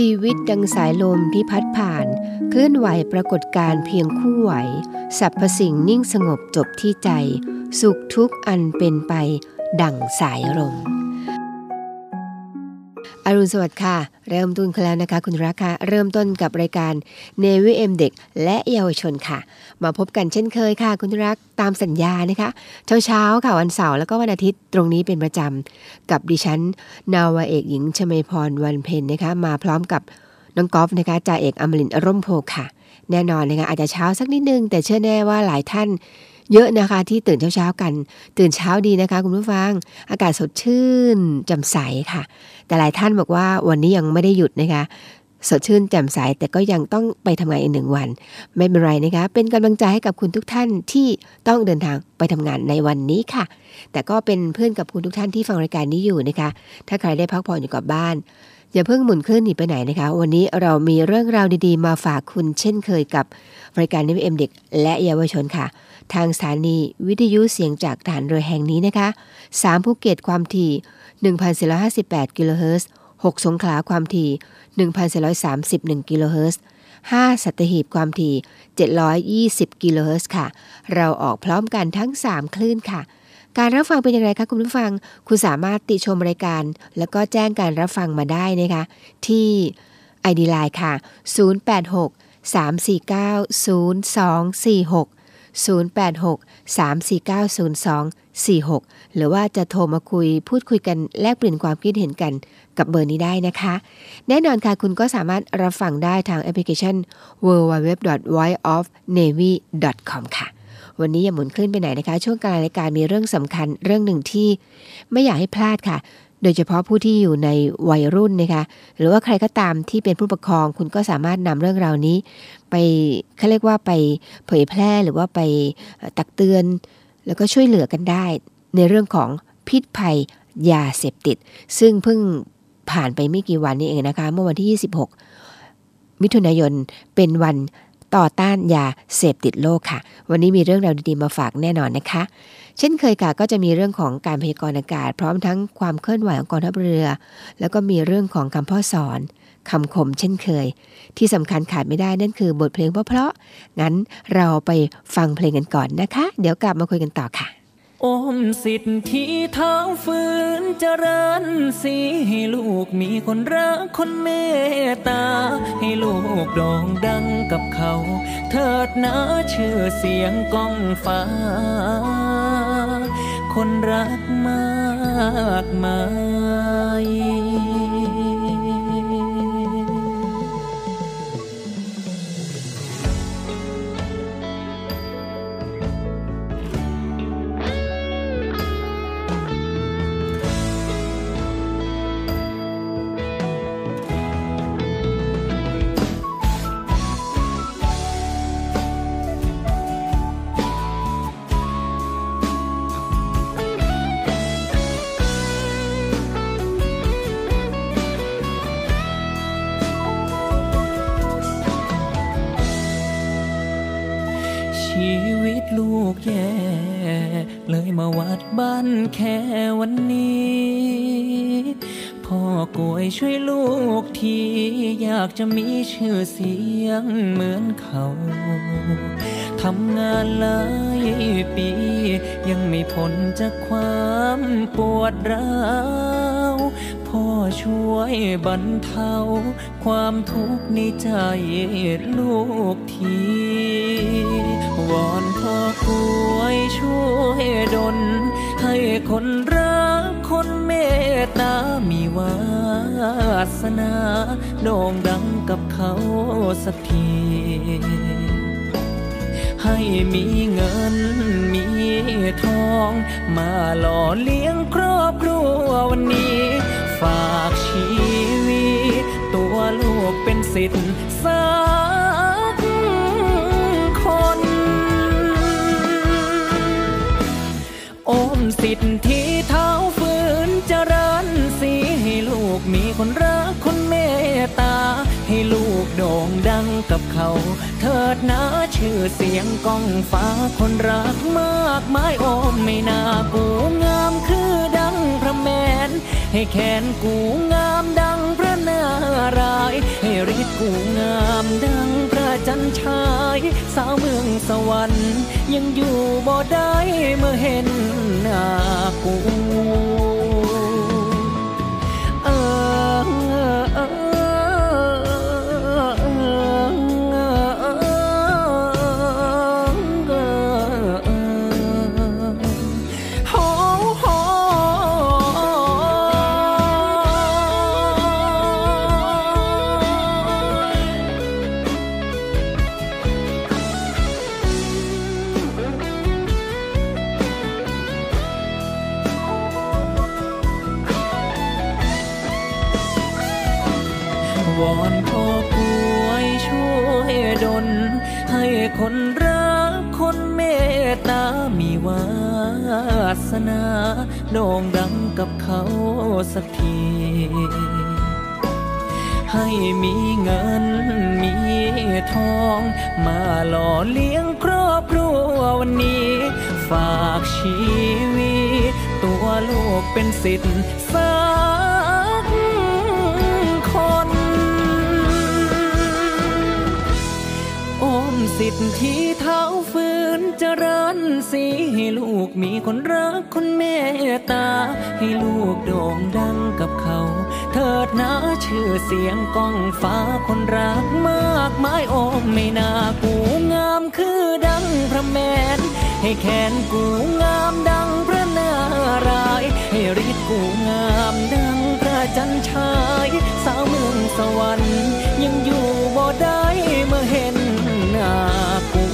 ชีวิตดังสายลมที่พัดผ่านเคลื่อนไหวปรากฏการเพียงคู่ไหวสรรพสิ่งนิ่งสงบจบที่ใจสุขทุกข์อันเป็นไปดังสายลมอรุณสวัสดิ์ค่ะเริ่มต้นกันแล้วนะคะคุณรักค่ะเริ่มต้นกับรายการเนวิเอ็มเด็กและเยาวชนค่ะมาพบกันเช่นเคยค่ะคุณรักตามสัญญานะคะเช้าๆค่ะวันเสาร์แล้วก็วันอาทิตย์ตรงนี้เป็นประจำกับดิฉันนาวาเอกหญิงชมัยพรวันเพ็ญนะคะมาพร้อมกับน้องกอล์ฟนะคะจ่าเอกอมรินทร์ร่มโพค่ะแน่นอนนะคะอาจจะเช้าสักนิดนึงแต่เชื่อแน่ว่าหลายท่านเยอะนะคะที่ตื่นเช้าๆกันตื่นเช้าดีนะคะคุณผู้ฟังอากาศสดชื่นแจ่มใสค่ะแต่หลายท่านบอกว่าวันนี้ยังไม่ได้หยุดนะคะสดชื่นแจ่มใสแต่ก็ยังต้องไปทำงานอีกหนึ่งวันไม่เป็นไรนะคะเป็นกำลังใจให้กับคุณทุกท่านที่ต้องเดินทางไปทำงานในวันนี้ค่ะแต่ก็เป็นเพื่อนกับคุณทุกท่านที่ฟังรายการนี้อยู่นะคะถ้าใครได้พักผ่อนอยู่กับบ้านอย่าเพิ่งหมุนคลื่นหนีไปไหนนะคะวันนี้เรามีเรื่องราวดีๆมาฝากคุณเช่นเคยกับรายการเนวิเอ็มเด็กและเยาวชนค่ะทางสถานีวิทยุเสียงจากฐานเรือแห่งนี้นะคะ3ภูเก็ตความถี่ 1,458 กิโลเฮิรตซ์6สงขลาความถี่ 1,431 กิโลเฮิรตซ์5สัตหีบความถี่720 กิโลเฮิรตซ์ค่ะเราออกพร้อมกันทั้ง3คลื่นค่ะการรับฟังเป็นอย่างไรคะคุณผู้ฟังคุณสามารถติชมรายการแล้วก็แจ้งการรับฟังมาได้นะคะที่ ID Line ค่ะ086 349 0246086-349-0246หรือว่าจะโทรมาคุยพูดคุยกันแลกเปลี่ยนความคิดเห็นกันกับเบอร์นี้ได้นะคะแน่นอนค่ะคุณก็สามารถรับฟังได้ทางแอปพลิเคชัน www.voiceofnavy.com ค่ะวันนี้อย่าหมุนคลื่นไปไหนนะคะช่วงกลางรายการมีเรื่องสำคัญเรื่องหนึ่งที่ไม่อยากให้พลาดค่ะโดยเฉพาะผู้ที่อยู่ในวัยรุ่นนะคะหรือว่าใครก็ตามที่เป็นผู้ปกครองคุณก็สามารถนำเรื่องราวนี้ไปเขาเรียกว่าไปเผยแพร่หรือว่าไปตักเตือนแล้วก็ช่วยเหลือกันได้ในเรื่องของพิษภัยยาเสพติดซึ่งเพิ่งผ่านไปไม่กี่วันนี้เองนะคะเมื่อวันที่26มิถุนายนเป็นวันต่อต้านยาเสพติดโลกค่ะวันนี้มีเรื่องราวดีๆมาฝากแน่นอนนะคะเช่นเคยค่ะก็จะมีเรื่องของการพยากรณ์อากาศพร้อมทั้งความเคลื่อนไหวของกองทัพเรือแล้วก็มีเรื่องของคำพ่อสอนคำคมเช่นเคยที่สำคัญขาดไม่ได้นั่นคือบทเพลงเพราะๆงั้นเราไปฟังเพลงกันก่อนนะคะเดี๋ยวกลับมาคุยกันต่อค่ะอมสิทธิเท้าฟื้นเจริญสีให้ลูกมีคนรักคนเมตตาให้ลูกโด่งดังกับเขาเถิดนะชื่อเสียงก้องฟ้าคนรักมากมายลูกแย่เลยมาวัดบ้านแค่วันนี้พ่อกวยช่วยลูกทีอยากจะมีชื่อเสียงเหมือนเขาทำงานหลายปียังไม่พ้นจากความปวดร้าวพ่อช่วยบรรเทาความทุกข์ในใจลูกทีวอนพ่อช่วยดลให้คนรักคนเมตตามีวาสนาโด่งดังกับเขาสักทีให้มีเงินมีทองมาหล่อเลี้ยงครอบครัววันนี้ฝากชีวิตตัวลูกเป็นศิษย์สักคนอมสิทธิ์ที่เท้าฝืนเจริญสีให้ลูกมีคนรักคนเมตตาให้ลูกโด่งดังกับเขาเถิดนะชื่อเสียงก้องฟ้าคนรักมากมายอมไม่น่ากูงามคือดังพระแมนให้แขนกูงามดังพระนาง ารายให้ฤทธิ์กูงามดังพระจันทร์ฉายสาวเมืองสวรรค์ยังอยู่บ่ได้เมื่อเห็นหน้ากูวอนพ่อป่วยช่วยดลให้คนรักคนเมตตามีวาสนาโด่งดังกับเขาสักทีให้มีเงินมีทองมาหล่อเลี้ยงครอบครัววันนี้ฝากชีวิตตัวลูกเป็นศิษย์สักคนสิทธิ์ที่เท้าฟื้นเจริญสีให้ลูกมีคนรักคนเมตตาให้ลูกโด่งดังกับเขาเถิดนะชื่อเสียงก้องฟ้าคนรักมากมายโอ้ไม่น่ากูงามคือดังพระแมนให้แขนกูงามดังพระนารายณ์ให้ฤทธิ์กูงามดังพระจันทร์ฉายสาวเมืองสวรรค์ยังอยู่บ่ได้เมื่อเห็นหน้ากู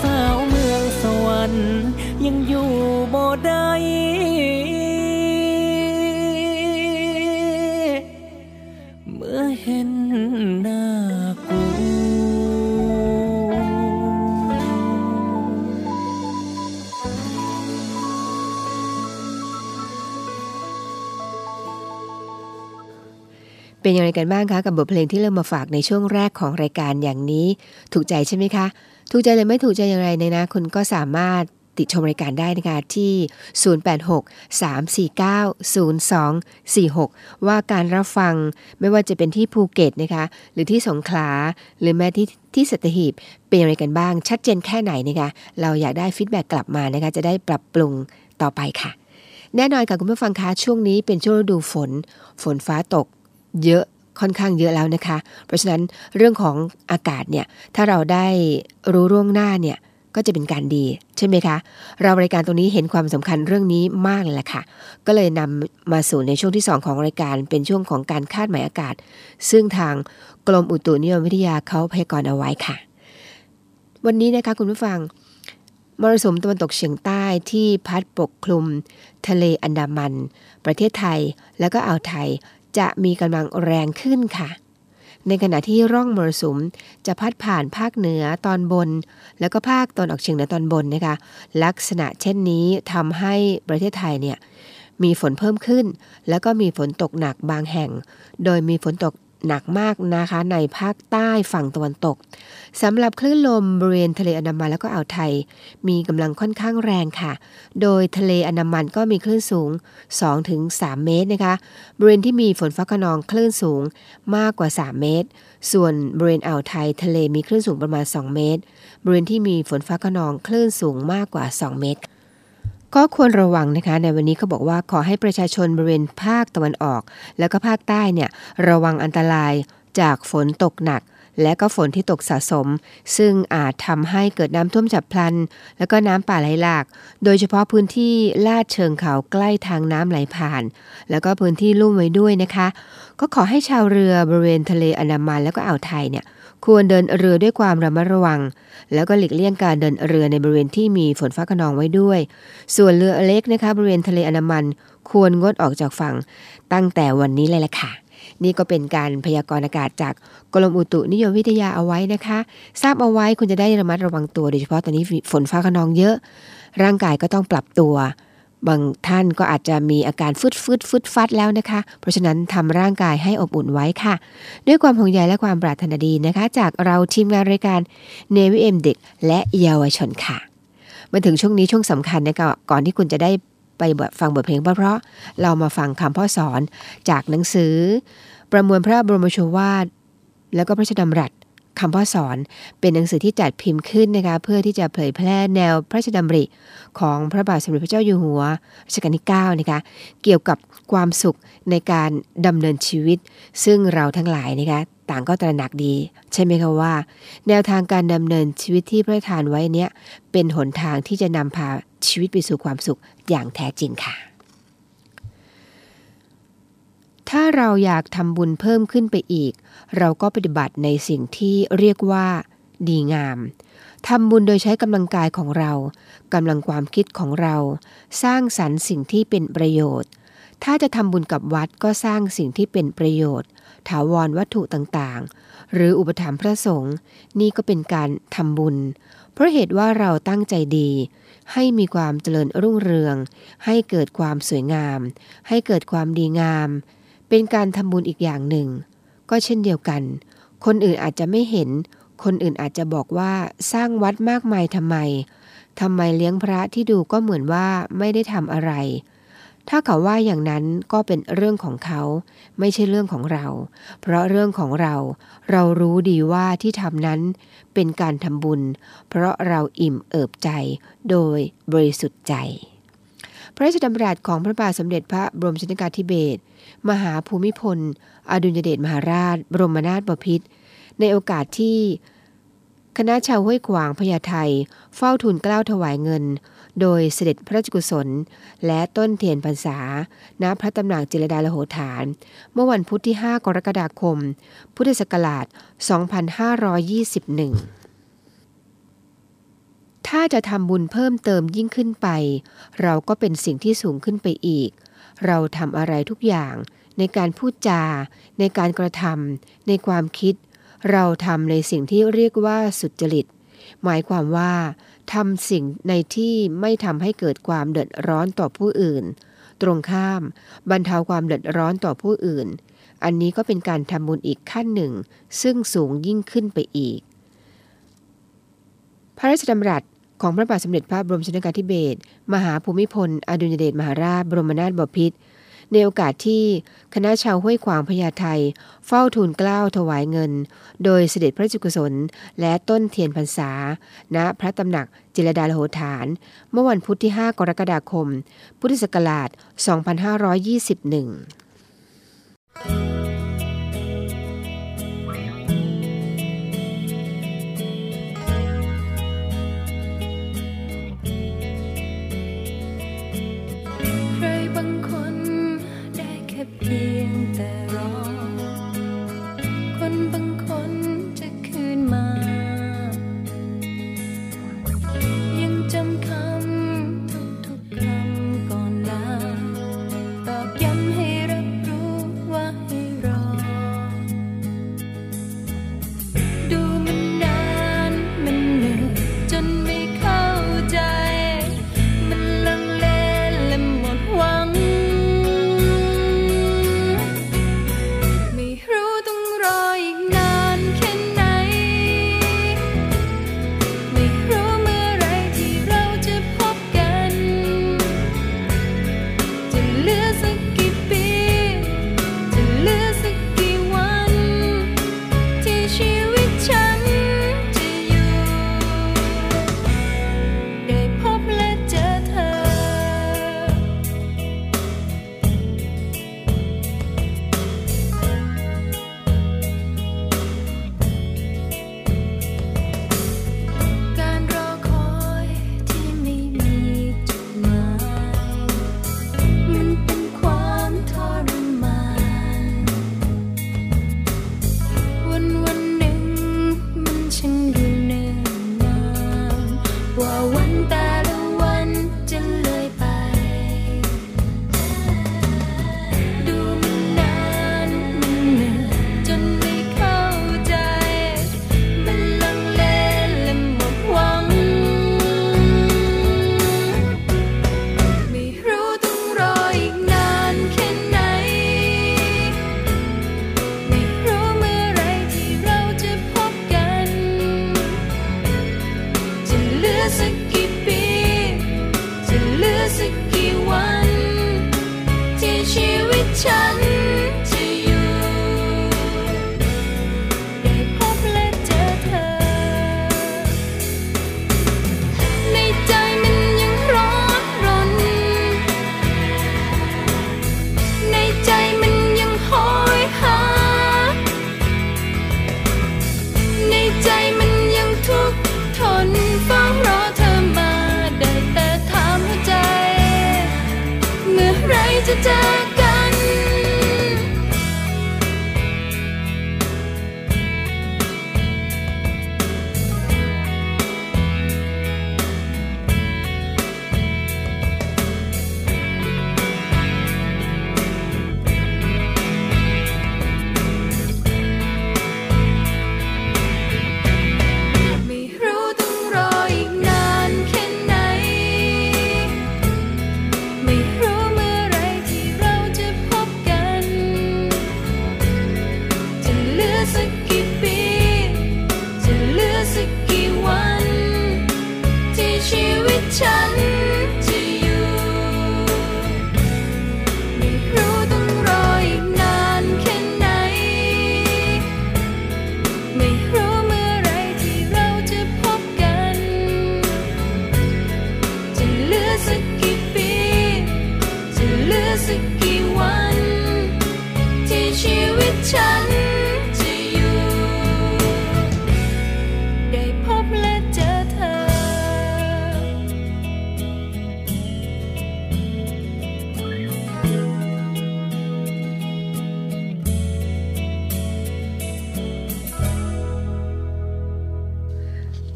สาวเมืองสวรรค์ยังอยู่บ่ได้เมื่อเห็นหน้ากูเป็นอย่างไรกันบ้างคะกับบทเพลงที่เรามาฝากในช่วงแรกของรายการอย่างนี้ถูกใจใช่ไหมคะถูกใจหรือไม่ถูกใจอย่างไรเนี่ยนะคุณก็สามารถติดชมรายการได้นะคะที่086-349-0246ว่าการรับฟังไม่ว่าจะเป็นที่ภูเก็ตนะคะหรือที่สงขลาหรือแม้ที่สัตหีบเป็นอย่างไรกันบ้างชัดเจนแค่ไหนนะคะเราอยากได้ฟีดแบ็กกลับมานะคะจะได้ปรับปรุงต่อไปค่ะแน่นอนค่ะคุณผู้ฟังคะช่วงนี้เป็นช่วงฤดูฝนฝนฟ้าตกเยอะค่อนข้างเยอะแล้วนะคะเพราะฉะนั้นเรื่องของอากาศเนี่ยถ้าเราได้รู้ล่วงหน้าเนี่ยก็จะเป็นการดีใช่ไหมคะเรารายการตรงนี้เห็นความสำคัญเรื่องนี้มากเลยล่ะค่ะก็เลยนำมาสู่ในช่วงที่2ของรายการเป็นช่วงของการคาดหมายอากาศซึ่งทางกรมอุตุนิยมวิทยาเขาพยากรณ์เอาไว้ค่ะวันนี้นะคะคุณผู้ฟังมรสุมตะวันตกเฉียงใต้ที่พัดปกคลุมทะเลอันดามันประเทศไทยและก็อ่าวไทยจะมีกำลังแรงขึ้นค่ะในขณะที่ร่องมรสุมจะพัดผ่านภาคเหนือตอนบนแล้วก็ภาคตอนออกเฉียงเหนือตอนบนนะคะลักษณะเช่นนี้ทำให้ประเทศไทยเนี่ยมีฝนเพิ่มขึ้นแล้วก็มีฝนตกหนักบางแห่งโดยมีฝนตกหนักมากนะคะในภาคใต้ฝั่งตะวันตกสำหรับคลื่นลมบริเวณทะเลอันดามันแล้วก็อ่าวไทยมีกำลังค่อนข้างแรงค่ะโดยทะเลอันดามันก็มีคลื่นสูง 2-3 เมตรนะคะบริเวณที่มีฝนฟ้าคะนองคลื่นสูงมากกว่า3เมตรส่วนบริเวณอ่าวไทยทะเลมีคลื่นสูงประมาณ2เมตรบริเวณที่มีฝนฟ้าคะนองคลื่นสูงมากกว่า2เมตรก็ควรระวังนะคะในวันนี้เขาบอกว่าขอให้ประชาชนบริเวณภาคตะวันออกและก็ภาคใต้เนี่ยระวังอันตรายจากฝนตกหนักและก็ฝนที่ตกสะสมซึ่งอาจทำให้เกิดน้ำท่วมฉับพลันและก็น้ำป่าไหลหลากโดยเฉพาะพื้นที่ลาดเชิงเขาใกล้ทางน้ำไหลผ่านแล้วก็พื้นที่ลุ่มไว้ด้วยนะคะก็ขอให้ชาวเรือบริเวณทะเลอันดามันและก็อ่าวไทยเนี่ยควรเดินเรือด้วยความระมัดระวังแล้วก็หลีกเลี่ยงการเดินเรือในบริเวณที่มีฝนฟ้าคะนองไว้ด้วยส่วนเรือเล็กนะคะบริเวณทะเลอันดามันควรงดออกจากฝั่งตั้งแต่วันนี้เลยล่ะค่ะนี่ก็เป็นการพยากรณ์อากาศจากกรมอุตุนิยมวิทยาเอาไว้นะคะทราบเอาไว้คุณจะได้ระมัดระวังตัวโดยเฉพาะตอนนี้ฝนฟ้าคะนองเยอะร่างกายก็ต้องปรับตัวบางท่านก็อาจจะมีอาการฟึดฟัดแล้วนะคะเพราะฉะนั้นทำร่างกายให้อบอุ่นไว้ค่ะด้วยความห่วงใยและความปรารถนาดีนะคะจากเราทีมงานรายการเนวิเอ็มเด็กและเยาวชนค่ะมาถึงช่วงนี้ช่วงสำคัญนะคะก่อนที่คุณจะได้ ไปฟังบทเพลงเพราะๆเรามาฟังคำพ่อสอนจากหนังสือประมวลพระบรมโชวาทแล้วก็พระราชดำรัสคำพ่อสอนเป็นหนังสือที่จัดพิมพ์ขึ้นนะคะเพื่อที่จะเผยแพร่แนวพระราชดำริของพระบาทสมเด็จพระเจ้าอยู่หัวรัชกาลที่ 9นะคะเกี่ยวกับความสุขในการดำเนินชีวิตซึ่งเราทั้งหลายนะคะต่างก็ตระหนักดีใช่ไหมคะว่าแนวทางการดำเนินชีวิตที่พระทานไว้เนี้ยเป็นหนทางที่จะนำพาชีวิตไปสู่ความสุขอย่างแท้จริงค่ะถ้าเราอยากทำบุญเพิ่มขึ้นไปอีกเราก็ปฏิบัติในสิ่งที่เรียกว่าดีงามทำบุญโดยใช้กำลังกายของเรากำลังความคิดของเราสร้างสรรค์สิ่งที่เป็นประโยชน์ถ้าจะทำบุญกับวัดก็สร้างสิ่งที่เป็นประโยชน์ถาวรวัตถุต่างๆหรืออุปถัมภ์พระสงฆ์นี่ก็เป็นการทำบุญเพราะเหตุว่าเราตั้งใจดีให้มีความเจริญรุ่งเรืองให้เกิดความสวยงามให้เกิดความดีงามเป็นการทำบุญอีกอย่างหนึ่งก็เช่นเดียวกันคนอื่นอาจจะไม่เห็นคนอื่นอาจจะบอกว่าสร้างวัดมากมายทำไมเลี้ยงพระที่ดูก็เหมือนว่าไม่ได้ทำอะไรถ้าเขาว่าอย่างนั้นก็เป็นเรื่องของเขาไม่ใช่เรื่องของเราเพราะเรื่องของเรารู้ดีว่าที่ทำนั้นเป็นการทำบุญเพราะเราอิ่มเอิบใจโดยบริสุทธิ์ใจพระราชดำรัสของพระบาทสมเด็จพระบรมชนกาธิเบศรมหาภูมิพลอดุลยเดชมหาราชบรมนาถบพิตรในโอกาสที่คณะชาวห้วยขวางพญาไทเฝ้าทูลเกล้าถวายเงินโดยเสด็จพระราชกุศลและต้นเทียนพรรษาณพระตำหนักจิรดาลโหฐานเมื่อวันพุธที่5กรกฎาคมพุทธศักราช2521ถ้าจะทำบุญเพิ่มเติมยิ่งขึ้นไปเราก็เป็นสิ่งที่สูงขึ้นไปอีกเราทำอะไรทุกอย่างในการพูดจาในการกระทำในความคิดเราทำในสิ่งที่เรียกว่าสุจริตหมายความว่าทำสิ่งในที่ไม่ทำให้เกิดความเดือดร้อนต่อผู้อื่นตรงข้ามบรรเทาความเดือดร้อนต่อผู้อื่นอันนี้ก็เป็นการทำบุญอีกขั้นหนึ่งซึ่งสูงยิ่งขึ้นไปอีกพระราชดำรัสของพระบาทสมเด็จพระบรมชนกาธิเบศรมหาภูมิพลอดุลยเดชมหาราชบรมนาถบพิตรในโอกาสที่คณะชาวห้วยขวางพญาไทเฝ้าทูลเกล้าถวายเงินโดยเสด็จพระราชกุศลและต้นเทียนพรรษาณพระตำหนักจิรดาลโหฐานเมื่อวันพุธที่5กรกฎาคมพุทธศักราช2521 จะเจอกัน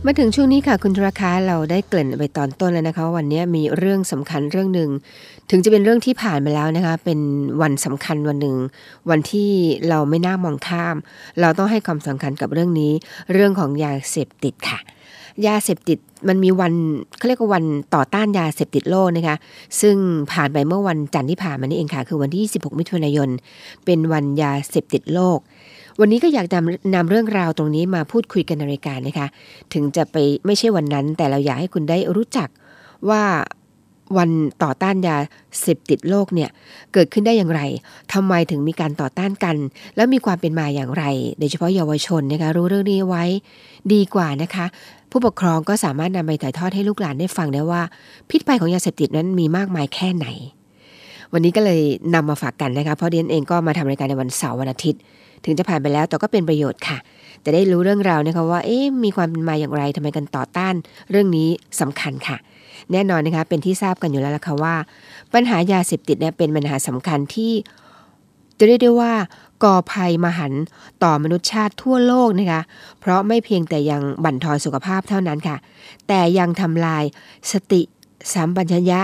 มาถึงช่วงนี้ค่ะคุณราคาเราได้เกริ่นไปตอนต้นแล้วนะคะวันนี้มีเรื่องสำคัญเรื่องหนึ่งถึงจะเป็นเรื่องที่ผ่านมาแล้วนะคะเป็นวันสำคัญวันหนึ่งวันที่เราไม่น่ามองข้ามเราต้องให้ความสำคัญกับเรื่องนี้เรื่องของยาเสพติดค่ะยาเสพติดมันมีวันเขาเรียกว่าวันต่อต้านยาเสพติดโลกนะคะซึ่งผ่านไปเมื่อวันจันทร์ที่ผ่านมานี่เองค่ะคือวันที่26มิถุนายนเป็นวันยาเสพติดโลกวันนี้ก็อยากนำเรื่องราวตรงนี้มาพูดคุยกันในรายการนะคะถึงจะไปไม่ใช่วันนั้นแต่เราอยากให้คุณได้รู้จักว่าวันต่อต้านยาเสพติดโลกเนี่ยเกิดขึ้นได้อย่างไรทำไมถึงมีการต่อต้านกันแล้วมีความเป็นมาอย่างไรโดยเฉพาะเยาวชนนะคะรู้เรื่องนี้ไว้ดีกว่านะคะผู้ปกครองก็สามารถนำไปถ่ายทอดให้ลูกหลานได้ฟังได้ว่าพิษภัยของยาเสพติดนั้นมีมากมายแค่ไหนวันนี้ก็เลยนำมาฝากกันนะคะเพราะเดนเองก็มาทำรายการในวันเสาร์วันอาทิตย์ถึงจะผ่านไปแล้วแต่ก็เป็นประโยชน์ค่ะจะได้รู้เรื่องราวนะคะว่ามีความเป็นมาอย่างไรทำไมกันต่อต้านเรื่องนี้สำคัญค่ะแน่นอนนะคะเป็นที่ทราบกันอยู่แล้วล่ะค่ะว่าปัญหายาเสพติดเนี่ยเป็นปัญหาสำคัญที่จะเรียกได้ว่าก่อภัยมหันต์ต่อมนุษยชาติทั่วโลกนะคะเพราะไม่เพียงแต่ยังบั่นทอนสุขภาพเท่านั้นค่ะแต่ยังทำลายสติสัมปชัญญะ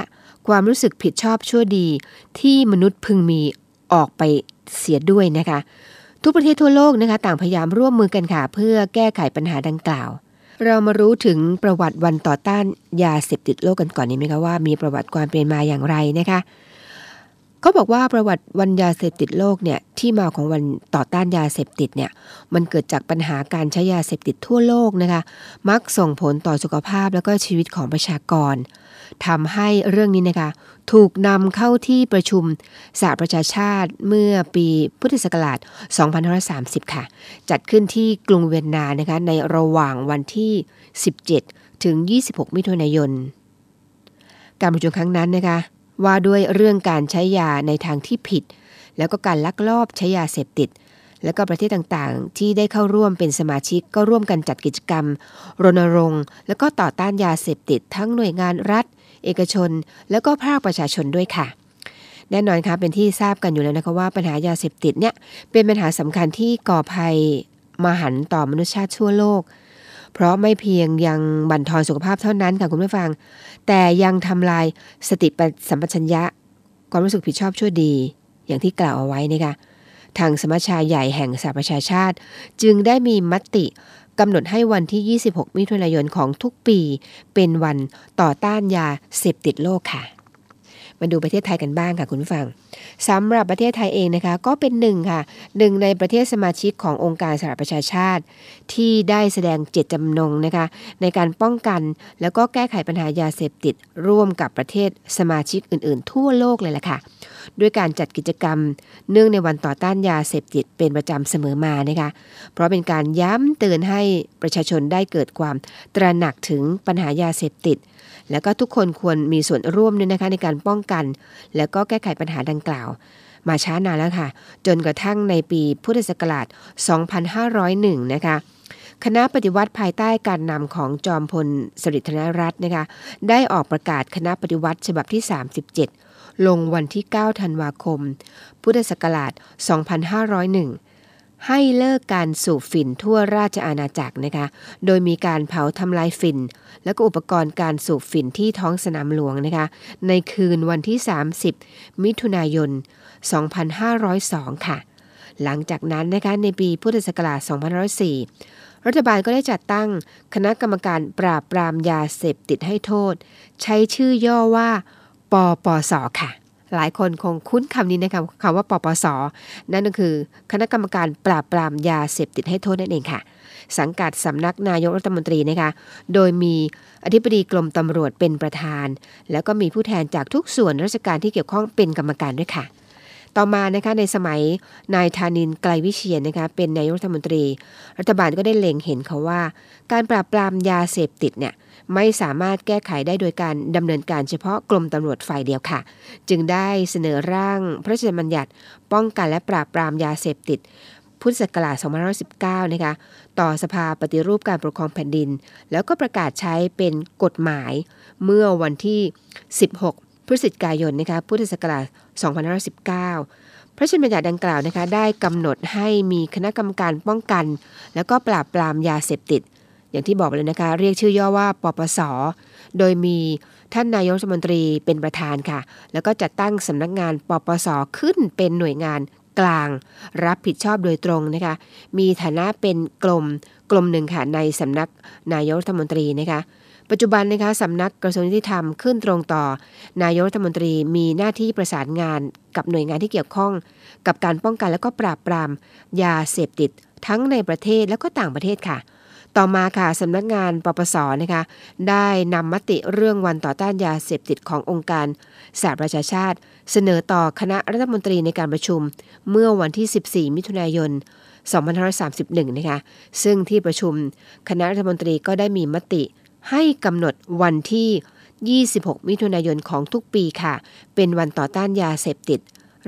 ความรู้สึกผิดชอบชั่วดีที่มนุษย์พึงมีออกไปเสียด้วยนะคะทุกประเทศทั่วโลกนะคะต่างพยายามร่วมมือกันค่ะเพื่อแก้ไขปัญหาดังกล่าวเรามารู้ถึงประวัติวันต่อต้านยาเสพติดโลกกันก่อนดีไหมคะว่ามีประวัติความเป็นมาอย่างไรนะคะเขาบอกว่าประวัติวันยาเสพติดโลกเนี่ยที่มาของวันต่อต้านยาเสพติดเนี่ยมันเกิดจากปัญหาการใช้ยาเสพติดทั่วโลกนะคะมักส่งผลต่อสุขภาพแล้วก็ชีวิตของประชากรทำให้เรื่องนี้นะคะถูกนำเข้าที่ประชุมสหประชาชาติเมื่อปีพุทธศักราช2530ค่ะจัดขึ้นที่กรุงเวียนนานะคะในระหว่างวันที่17ถึง26มิถุนายนการประชุมครั้งนั้นนะคะว่าด้วยเรื่องการใช้ยาในทางที่ผิดแล้วก็การลักลอบใช้ยาเสพติดแล้วก็ประเทศต่างๆที่ได้เข้าร่วมเป็นสมาชิกก็ร่วมกันจัดกิจกรรมรณรงค์แล้วก็ต่อต้านยาเสพติดทั้งหน่วยงานรัฐเอกชนแล้วก็ภาคประชาชนด้วยค่ะแน่นอนค่ะเป็นที่ทราบกันอยู่แล้วนะคะว่าปัญหายาเสพติดเนี่ยเป็นปัญหาสำคัญที่ก่อภัยมหันต์ต่อมนุษยชาติทั่วโลกเพราะไม่เพียงยังบั่นทอนสุขภาพเท่านั้นค่ะคุณผู้ฟังแต่ยังทำลายสติสัมปชัญญะความรู้สึกผิดชอบชั่วดีอย่างที่กล่าวเอาไว้นะคะทางสมัชชาใหญ่แห่งสหประชาชาติจึงได้มีมติกำหนดให้วันที่26มิถุนายนของทุกปีเป็นวันต่อต้านยาเสพติดโลกค่ะมาดูประเทศไทยกันบ้างค่ะคุณผู้ฟังสำหรับประเทศไทยเองนะคะก็เป็นหนึ่งในประเทศสมาชิกขององค์การสหประชาชาติที่ได้แสดงเจตจำนงนะคะในการป้องกันแล้วก็แก้ไขปัญหายาเสพติดร่วมกับประเทศสมาชิกอื่นๆทั่วโลกเลยล่ะค่ะด้วยการจัดกิจกรรมเนื่องในวันต่อต้านยาเสพติดเป็นประจำเสมอมานะคะเพราะเป็นการย้ำเตือนให้ประชาชนได้เกิดความตระหนักถึงปัญหายาเสพติดแล้วก็ทุกคนควรมีส่วนร่วมด้วยนะคะในการป้องกันแล้วก็แก้ไขปัญหาดังกล่าวมาช้านานแล้วค่ะจนกระทั่งในปีพุทธศักราช2501นะคะคณะปฏิวัติภายใต้การนำของจอมพลสฤษดิ์ธนรัตน์นะคะได้ออกประกาศคณะปฏิวัติฉบับที่37 ลงวันที่9ธันวาคมพุทธศักราช2501ให้เลิกการสูบฝิ่นทั่วราชอาณาจักรนะคะโดยมีการเผาทำลายฝิ่นและก็อุปกรณ์การสูบฝิ่นที่ท้องสนามหลวงนะคะในคืนวันที่30มิถุนายน2502ค่ะหลังจากนั้นนะคะในปีพุทธศักราช2504รัฐบาลก็ได้จัดตั้งคณะกรรมการปราบปรามยาเสพติดให้โทษใช้ชื่อย่อว่าปปส.ค่ะหลายคนคงคุ้นคำนี้นะคะคำว่าปปส.นั่นก็คือคณะกรรมการปราบปรามยาเสพติดให้โทษนั่นเองค่ะสังกัดสำนักนายกรัฐมนตรีนะคะโดยมีอธิบดีกรมตำรวจเป็นประธานแล้วก็มีผู้แทนจากทุกส่วนราชการที่เกี่ยวข้องเป็นกรรมการด้วยค่ะต่อมานะคะในสมัยนายธานินทร์ไกลวิเชียรนะคะเป็นนายกรัฐมนตรีรัฐบาลก็ได้เล็งเห็นเขาว่าการปราบปรามยาเสพติดเนี่ยไม่สามารถแก้ไขได้โดยการดำเนินการเฉพาะกรมตำรวจฝ่ายเดียวค่ะจึงได้เสนอร่างพระราชบัญญัติป้องกันและปราบปรามยาเสพติดพุทธศักราช2519นะคะต่อสภาปฏิรูปการปกครองแผ่นดินแล้วก็ประกาศใช้เป็นกฎหมายเมื่อวันที่16พฤศจิกายนนะคะพุทธศักราช2519พระราชบัญญัติดังกล่าวนะคะได้กำหนดให้มีคณะกรรมการป้องกันแล้วก็ปราบปรามยาเสพติดอย่างที่บอกเลยนะคะเรียกชื่อย่อว่าปปสโดยมีท่านนายกรัฐมนตรีเป็นประธานค่ะแล้วก็จัดตั้งสำนักงานปปสขึ้นเป็นหน่วยงานกลางรับผิดชอบโดยตรงนะคะมีฐานะเป็นกรมหนึ่งค่ะในสำนักนายกรัฐมนตรีนะคะปัจจุบันนะคะสำนักกระทรวงยุติธรรมขึ้นตรงต่อนายกรัฐมนตรีมีหน้าที่ประสานงานกับหน่วยงานที่เกี่ยวข้องกับการป้องกันและก็ปราบปรามยาเสพติดทั้งในประเทศและก็ต่างประเทศค่ะต่อมาค่ะสำนักงานปปสนะคะได้นำมติเรื่องวันต่อต้านยาเสพติดขององค์การสหประชาชาติเสนอต่อคณะรัฐมนตรีในการประชุมเมื่อวันที่14มิถุนายน2531นะคะซึ่งที่ประชุมคณะรัฐมนตรีก็ได้มีมติให้กำหนดวันที่26มิถุนายนของทุกปีค่ะเป็นวันต่อต้านยาเสพติด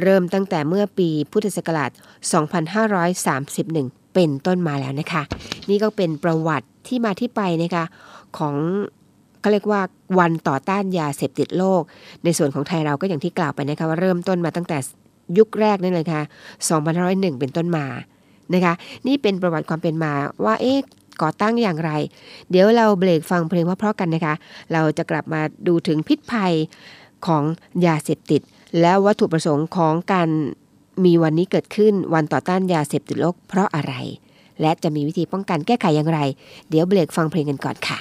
เริ่มตั้งแต่เมื่อปีพุทธศักราช2531เป็นต้นมาแล้วนะคะนี่ก็เป็นประวัติที่มาที่ไปนะคะของเขาเรียกว่าวันต่อต้านยาเสพติดโลกในส่วนของไทยเราก็อย่างที่กล่าวไปนะคะว่าเริ่มต้นมาตั้งแต่ยุคแรกนั่นเลยค่ะ2501เป็นต้นมานะคะนี่เป็นประวัติความเป็นมาว่าก่อตั้งอย่างไรเดี๋ยวเราเบรกฟังเพลงเพราะๆกันนะคะเราจะกลับมาดูถึงพิษภัยของยาเสพติดและวัตถุประสงค์ของการมีวันนี้เกิดขึ้นวันต่อต้านยาเสพติดโลกเพราะอะไรและจะมีวิธีป้องกันแก้ไขอย่างไรเดี๋ยวเบรกฟังเพลงกันก่อนค่ะ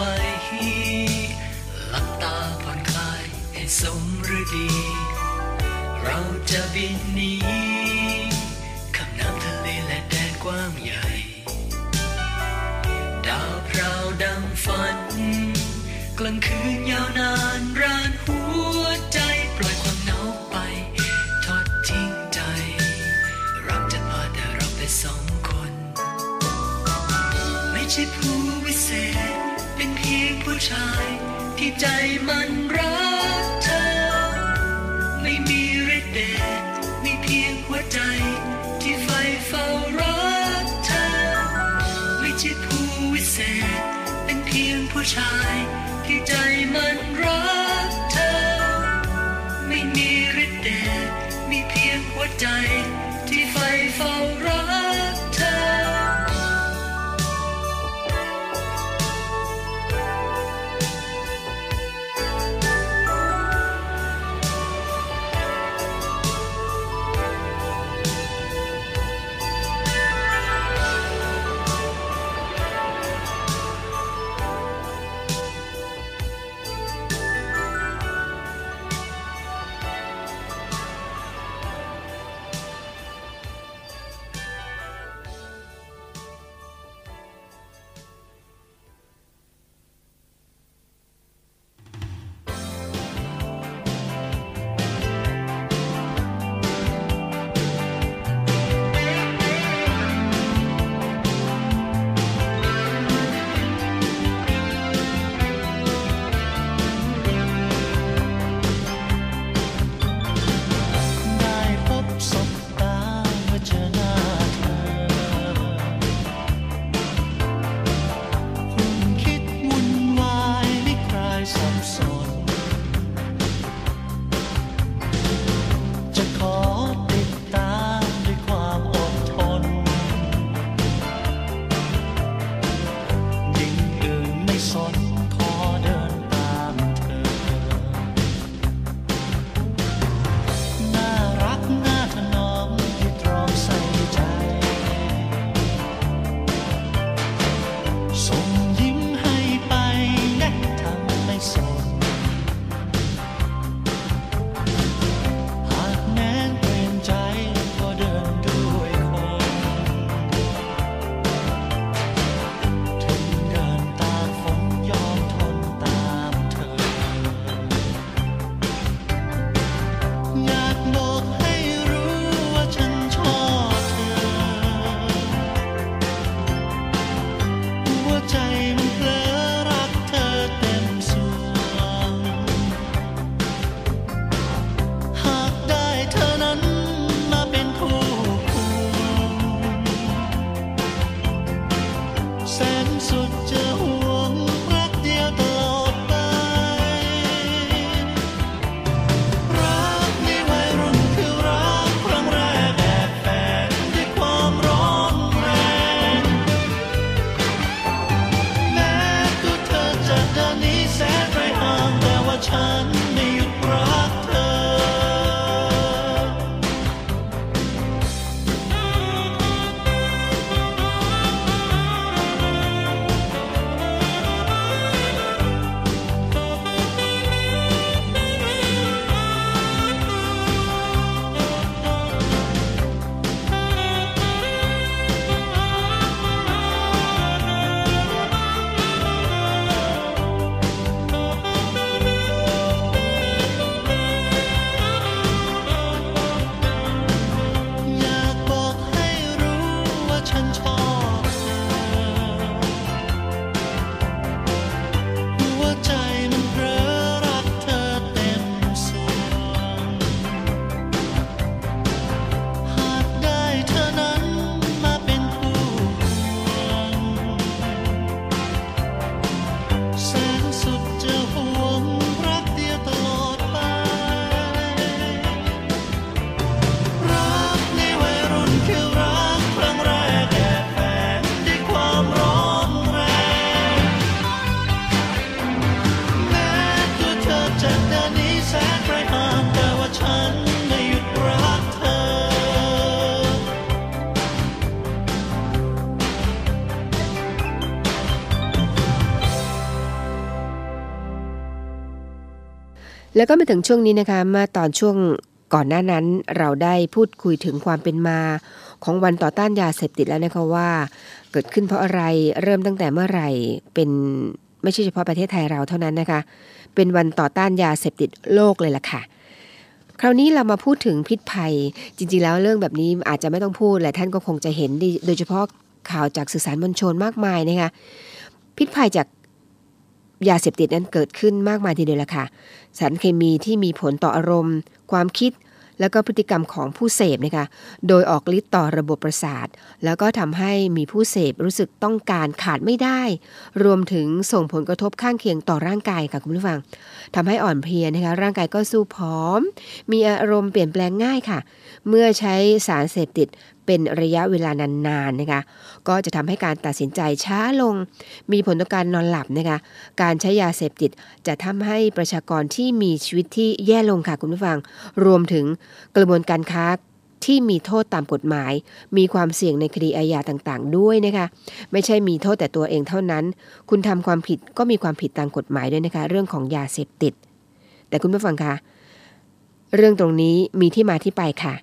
ไว้หลับตาผ่อนคลายให้สมฤดีเราจะบินหนีข้ามน้ำทะเลและแดนกว้างใหญ่ดาวพราวดังฝันกลางคืนยาวนานร้านหัวใจปล่อยความหนาวไปทอดทิ้งใจรักจะพาแต่เราไปสองคนไม่ใช่ผู้วิเศษเป็นเพียงผู้ชายที่ใจมันรักเธอไม่มีฤทธิ์เดชมีเพียงหัวใจที่ไฟเฝ้ารักเธอไม่ใช่ผู้วิเศษเป็นเพียงผู้ชายที่ใจมันรักเธอไม่มีฤทธิ์เดชมีเพียงหัวใจที่ไฟเฝ้ารักเธอ แล้วก็มาถึงช่วงนี้นะคะมาตอนช่วงก่อนหน้านั้นเราได้พูดคุยถึงความเป็นมาของวันต่อต้านยาเสพติดแล้วนะคะว่าเกิดขึ้นเพราะอะไรเริ่มตั้งแต่เมื่อไหร่เป็นไม่ใช่เฉพาะประเทศไทยเราเท่านั้นนะคะเป็นวันต่อต้านยาเสพติดโลกเลยล่ะค่ะคราวนี้เรามาพูดถึงพิษภัยจริงๆแล้วเรื่องแบบนี้อาจจะไม่ต้องพูดหลายท่านก็คงจะเห็นโดยเฉพาะข่าวจากสื่อสารมวลชนมากมายนะคะพิษภัยจากยาเสพติดนั้นเกิดขึ้นมากมายทีเดียวล่ะค่ะสารเคมีที่มีผลต่ออารมณ์ความคิดแล้วก็พฤติกรรมของผู้เสพนะคะโดยออกฤทธิ์ต่อระบบประสาทแล้วก็ทำให้มีผู้เสพรู้สึกต้องการขาดไม่ได้รวมถึงส่งผลกระทบข้างเคียงต่อร่างกายค่ะคุณผู้ฟังทำให้อ่อนเพลียนะคะร่างกายก็สู้ผอมมีอารมณ์เปลี่ยนแปลงง่ายค่ะเมื่อใช้สารเสพติดเป็นระยะเวลานานๆนะคะก็จะทำให้การตัดสินใจช้าลงมีผลต่อการนอนหลับนะคะการใช้ยาเสพติดจะทำให้ประชากรที่มีชีวิตที่แย่ลงค่ะคุณผู้ฟังรวมถึงกระบวนการค้าที่มีโทษตามกฎหมายมีความเสี่ยงในคดีอาญาต่างๆด้วยนะคะไม่ใช่มีโทษแต่ตัวเองเท่านั้นคุณทำความผิดก็มีความผิดตามกฎหมายด้วยนะคะเรื่องของยาเสพติดแต่คุณผู้ฟังคะเรื่องตรงนี้มีที่มาที่ไปค่ะ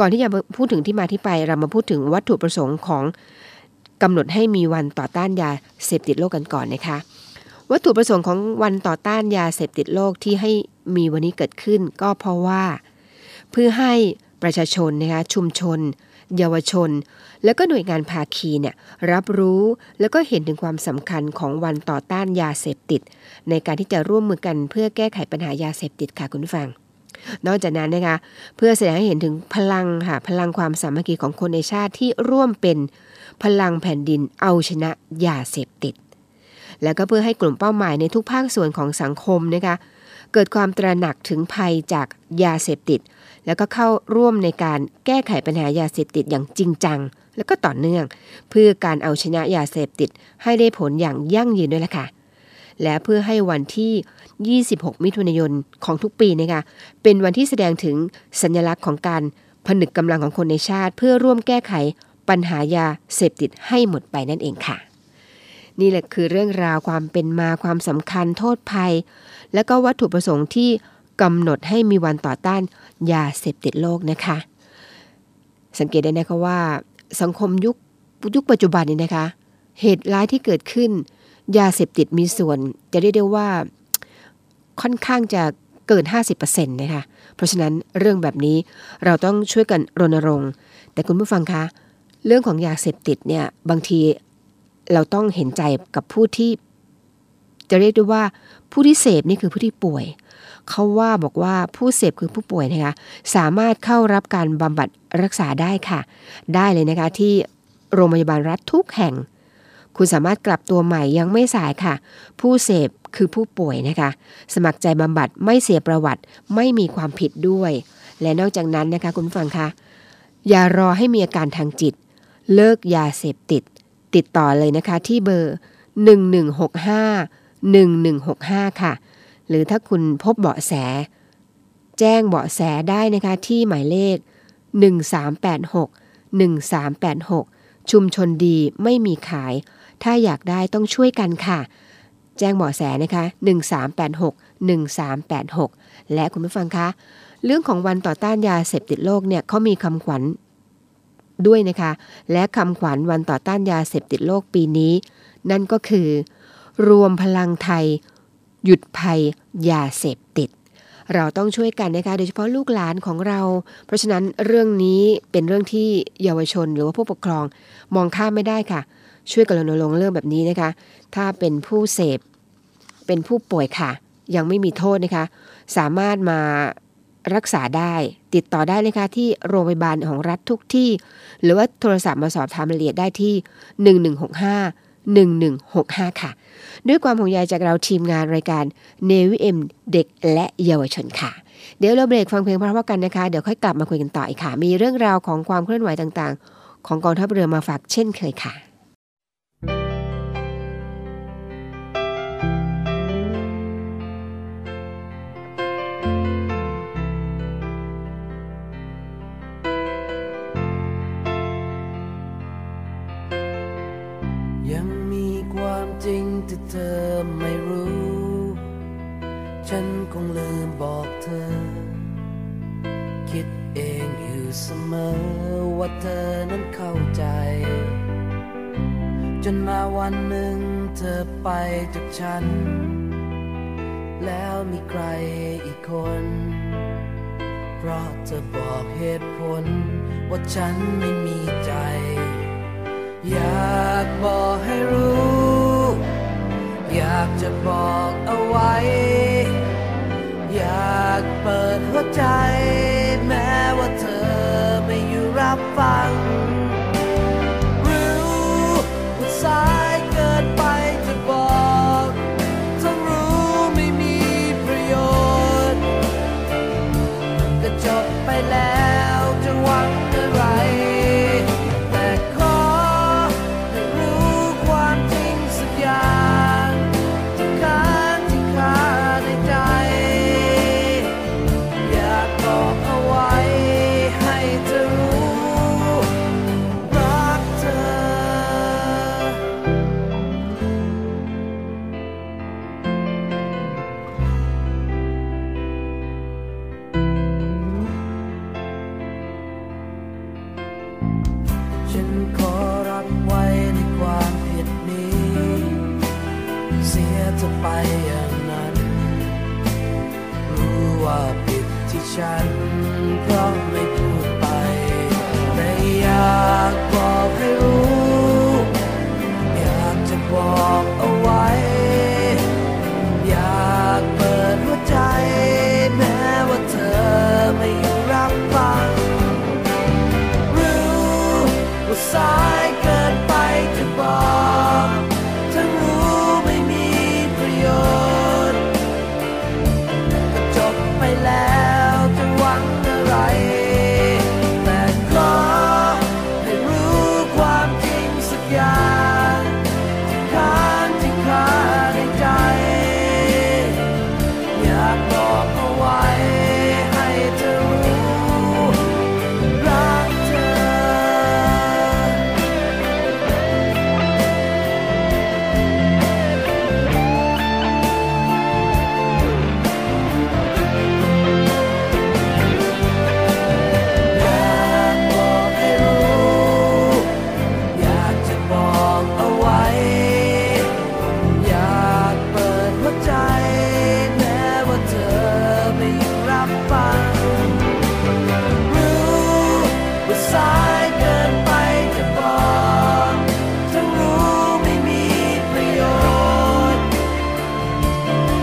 ก่อนที่จะพูดถึงที่มาที่ไปเรามาพูดถึงวัตถุประสงค์ของกำหนดให้มีวันต่อต้านยาเสพติดโลกกันก่อนนะคะวัตถุประสงค์ของวันต่อต้านยาเสพติดโลกที่ให้มีวันนี้เกิดขึ้นก็เพราะว่าเพื่อให้ประชาชนนะคะชุมชนเยาวชนแล้วก็หน่วยงานภาคีเนี่ยรับรู้แล้วก็เห็นถึงความสำคัญของวันต่อต้านยาเสพติดในการที่จะร่วมมือกันเพื่อแก้ไขปัญหายาเสพติดค่ะคุณผู้ฟังนอกจากนั้นนะคะเพื่อแสดงให้เห็นถึงพลังค่ะพลังความสามัคคีของคนในชาติที่ร่วมเป็นพลังแผ่นดินเอาชนะยาเสพติดแล้วก็เพื่อให้กลุ่มเป้าหมายในทุกภาคส่วนของสังคมนะคะเกิดความตระหนักถึงภัยจากยาเสพติดแล้วก็เข้าร่วมในการแก้ไขปัญหายาเสพติดอย่างจริงจังแล้วก็ต่อเนื่องเพื่อการเอาชนะยาเสพติดให้ได้ผลอย่างยั่งยืนด้วยล่ะค่ะและเพื่อให้วันที่26มิถุนายนของทุกปีนะคะเป็นวันที่แสดงถึงสัญลักษณ์ของการผนึกกำลังของคนในชาติเพื่อร่วมแก้ไขปัญหายาเสพติดให้หมดไปนั่นเองค่ะนี่แหละคือเรื่องราวความเป็นมาความสำคัญโทษภัยและก็วัตถุประสงค์ที่กำหนดให้มีวันต่อต้านยาเสพติดโลกนะคะสังเกตได้นะคะว่าสังคมยุคปัจจุบันนี้นะคะเหตุร้ายที่เกิดขึ้นยาเสพติดมีส่วนจะเรียกได้ว่าค่อนข้างจะเกิน 50% นะคะเพราะฉะนั้นเรื่องแบบนี้เราต้องช่วยกันรณรงค์แต่คุณผู้ฟังคะเรื่องของยาเสพติดเนี่ยบางทีเราต้องเห็นใจกับผู้ที่จะเรียกได้ว่าผู้ที่เสพนี่คือผู้ที่ป่วยเขาว่าบอกว่าผู้เสพคือผู้ป่วยนะคะสามารถเข้ารับการบำบัดรักษาได้ค่ะได้เลยนะคะที่โรงพยาบาลรัฐทุกแห่งคุณสามารถกลับตัวใหม่ยังไม่สายค่ะผู้เสพคือผู้ป่วยนะคะสมัครใจบำบัดไม่เสียประวัติไม่มีความผิดด้วยและนอกจากนั้นนะคะคุณฟังคะอย่ารอให้มีอาการทางจิตเลิกยาเสพติดติดต่อเลยนะคะที่เบอร์1165 1165ค่ะหรือถ้าคุณพบเบาะแสแจ้งเบาะแสได้นะคะที่หมายเลข1386 1386ชุมชนดีไม่มีขายถ้าอยากได้ต้องช่วยกันค่ะแจ้งเบาะแสนะคะ1386 1386และคุณผู้ฟังคะเรื่องของวันต่อต้านยาเสพติดโลกเนี่ยเขามีคำขวัญด้วยนะคะและคำขวัญวันต่อต้านยาเสพติดโลกปีนี้นั่นก็คือรวมพลังไทยหยุดภัยยาเสพติดเราต้องช่วยกันนะคะโดยเฉพาะลูกหลานของเราเพราะฉะนั้นเรื่องนี้เป็นเรื่องที่เยาวชนหรือว่าผู้ปกครองมองข้ามไม่ได้ค่ะช่วยกันรณรงค์เรื่องแบบนี้นะคะถ้าเป็นผู้เสพเป็นผู้ป่วยค่ะยังไม่มีโทษนะคะสามารถมารักษาได้ติดต่อได้นะคะที่โรงพยาบาลของรัฐทุกที่หรือว่าโทรศัพท์มาสอบถามรายละเอียดได้ที่1165 1165ค่ะด้วยความห่วงใยจากเราทีมงานรายการเนวิเอ็มเด็กและเยาวชนค่ะเดี๋ยวเราเบรกฟังเพลงเพราะๆกันนะคะเดี๋ยวค่อยกลับมาคุยกันต่ออีกค่ะมีเรื่องราวของความเคลื่อนไหวต่างๆของกองทัพเรือมาฝากเช่นเคยค่ะจริงแต่เธอไม่รู้ฉันคงลืม เสมอว่าเธอนั้นเข้าใจจนมาวันหนึ่งเธอไปจากฉันแล้วมีใครอีกคนเพราะเธอบอกเหตุผลว่าฉันไม่มีใจอยากบอกให้รู้อยากจะบอกเอาไว้อยากเปิดหัวใจแม้ว่าเธอไม่อยู่รับฟังรู้ว่าสายเกินไปจะบอกทั้งรู้ไม่มีประโยชน์ก็จบไปแล้วจะหวังอะไรแต่ขอให้รู้ความจริงสักอย่างที่ค้าในใจอยากบอกเอาไว้ให้เธอรู้รักเธอฉันขอรับไว้ในความผิดนี้เสียเธอไปอย่างนั้นรู้ว่าผิดที่ฉันก็ไม่พูดไปแต่อยากบอกให้รู้อยากจะบอกเอาไว้อยากเปิดหัวใจแม้ว่าเธอไม่รับฟังรู้ว่าสายเกินไปจะบอกทั้งรู้ไม่มีประโยชน์ก็จบไปแล้วจะหวังอะไรแต่ขอให้รู้ความจริงสักอย่างที่ค้าในใจอยากบอกเอาไว้ให้เธอรู้รักเธออยากบอกให้รู้อยากจะบอกเอาไว้อยากเปิดหัวใจแม้ว่าเธอไม่รับฟังรู้ว่าสายเกินไปจะบอกทั้งรู้ไม่มีประโยชน์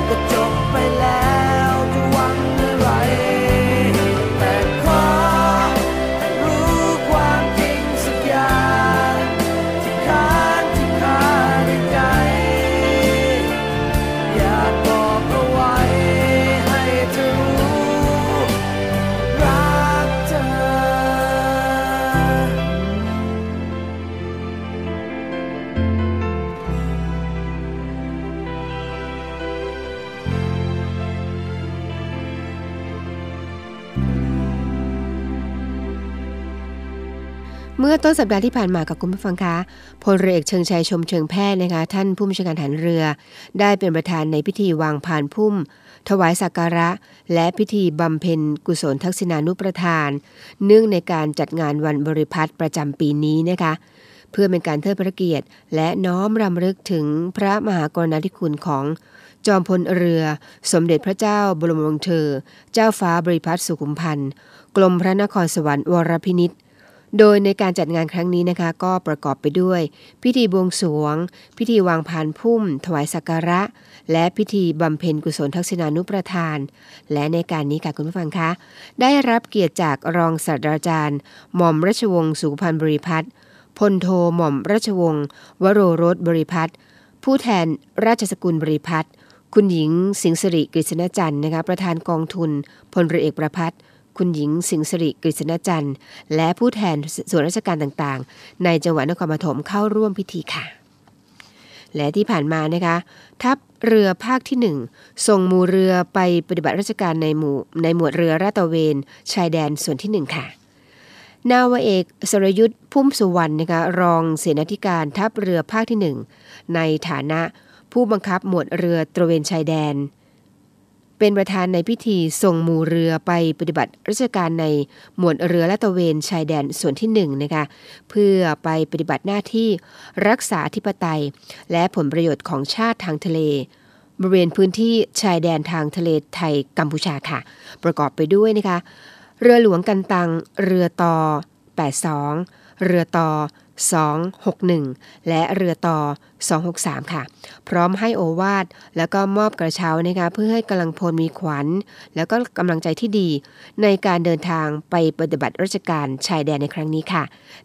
ก็จบไปแล้วจะหวังอะไรแต่ขอให้รู้ความจริงสักอย่างที่ค้าในใจอยากบอกเอาไว้ให้เธอรู้รักเธอเมื่อต้นสัปดาห์ที่ผ่านมากับคุณผู้ฟังคะพลเรือเอกเชิงชัยชมเชิงแพทย์นะคะท่านผู้บัญชาการทหารเรือได้เป็นประธานในพิธีวางพานพุ่มถวายสักการะและพิธีบำเพ็ญกุศลทักษิณานุประทานเนื่องในการจัดงานวันบริพัตรประจำปีนี้นะคะเพื่อเป็นการเทิดพระเกียรติและน้อมรำลึกถึงพระมหากรุณาธิคุณของจอมพลเรือสมเด็จพระเจ้าบรมวงศ์เธอเจ้าฟ้าบริพัตรสุขุมพันธ์กรมพระนครสวรรค์วรพินิจโดยในการจัดงานครั้งนี้นะคะก็ประกอบไปด้วยพิธีบวงสรวงพิธีวางพานพุ่มถวายสักการะและพิธีบำเพ็ญกุศลทักษิณานุประทานและในการนี้ค่ะคุณผู้ฟังคะได้รับเกียรติจากรองศาสตราจารย์หม่อมราชวงศ์สุขุมพันธ์บริพัตรพลโทหม่อมราชวงศ์วโรรสบริพัตรผู้แทนราชสกุลบริพัตรคุณหญิงสิงห์สิริกฤษณจันทร์นะคะประธานกองทุนพลเรือเอกประภัทรคุณหญิงสิงห์สิริกฤษณจันทร์และผู้แทนส่วนราชการต่างๆในจังหวัดนครปฐมเข้าร่วมพิธีค่ะและที่ผ่านมานะคะทัพเรือภาคที่1ส่งหมู่เรือไปปฏิบัติราชการในหมวดเรือลาดตระเวนชายแดนส่วนที่1ค่ะนาวาเอกสรยุทธพุ่มสุวรรณนะคะรองเสนาธิการทัพเรือภาคที่1ในฐานะผู้บังคับหมวดเรือตระเวนชายแดน เป็นประธานในพิธีส่งหมู่เรือไปปฏิบัติราชการในหมวดเรือลาดตระเวนชายแดนส่วนที่1นะคะเพื่อไปปฏิบัติหน้าที่รักษาอธิปไตยและผลประโยชน์ของชาติทางทะเลบริเวณพื้นที่ชายแดนทางทะเลไทยกัมพูชาค่ะประกอบไปด้วยนะคะเรือหลวงกันตังเรือตอ82เรือตอ261และเรือต่อ263ค่ะพร้อมให้โอวาทแล้วก็มอบกระเช้านะคะเพื่อให้กำลังพลมีขวัญแล้วก็กำลังใจที่ดีในการเดินทางไปปฏิบัติราชการชายแดนในครั้งนี้ค่ะ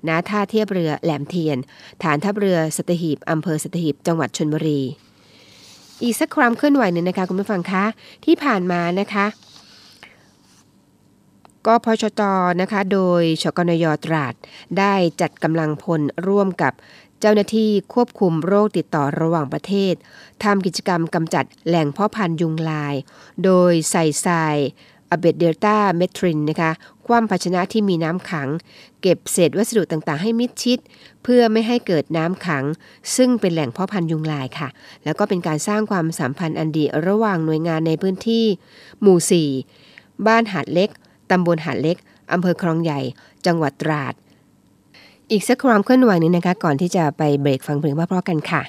ณท่าเทียบเรือแหลมเทียนฐานทัพเรือสัตหีบอำเภอสัตหีบจังหวัดชลบุรีอีกสักความเคลื่อนไหวหนึ่งนะคะคุณผู้ฟังคะที่ผ่านมานะคะกพชต.นะคะโดยชกนย.ตราดได้จัดกำลังพลร่วมกับเจ้าหน้าที่ควบคุมโรคติดต่อระหว่างประเทศทำกิจกรรมกำจัดแหล่งเพาะพันธุ์ยุงลายโดยใส่ทรายอเบดเดลต้าเมทรินนะคะคว่ำภาชนะที่มีน้ำขังเก็บเศษวัสดุต่างๆให้มิดชิดเพื่อไม่ให้เกิดน้ำขังซึ่งเป็นแหล่งเพาะพันธุ์ยุงลายค่ะแล้วก็เป็นการสร้างความสัมพันธ์อันดีระหว่างหน่วยงานในพื้นที่หมู่ 4บ้านหาดเล็กตำบลหาดเล็กอำเภอคลองใหญ่จังหวัดตราดอีกสักความเคลื่อนไหวนี้นะคะก่อนที่จะไปเบรกฟังเพลงเพราะๆกันค่ะ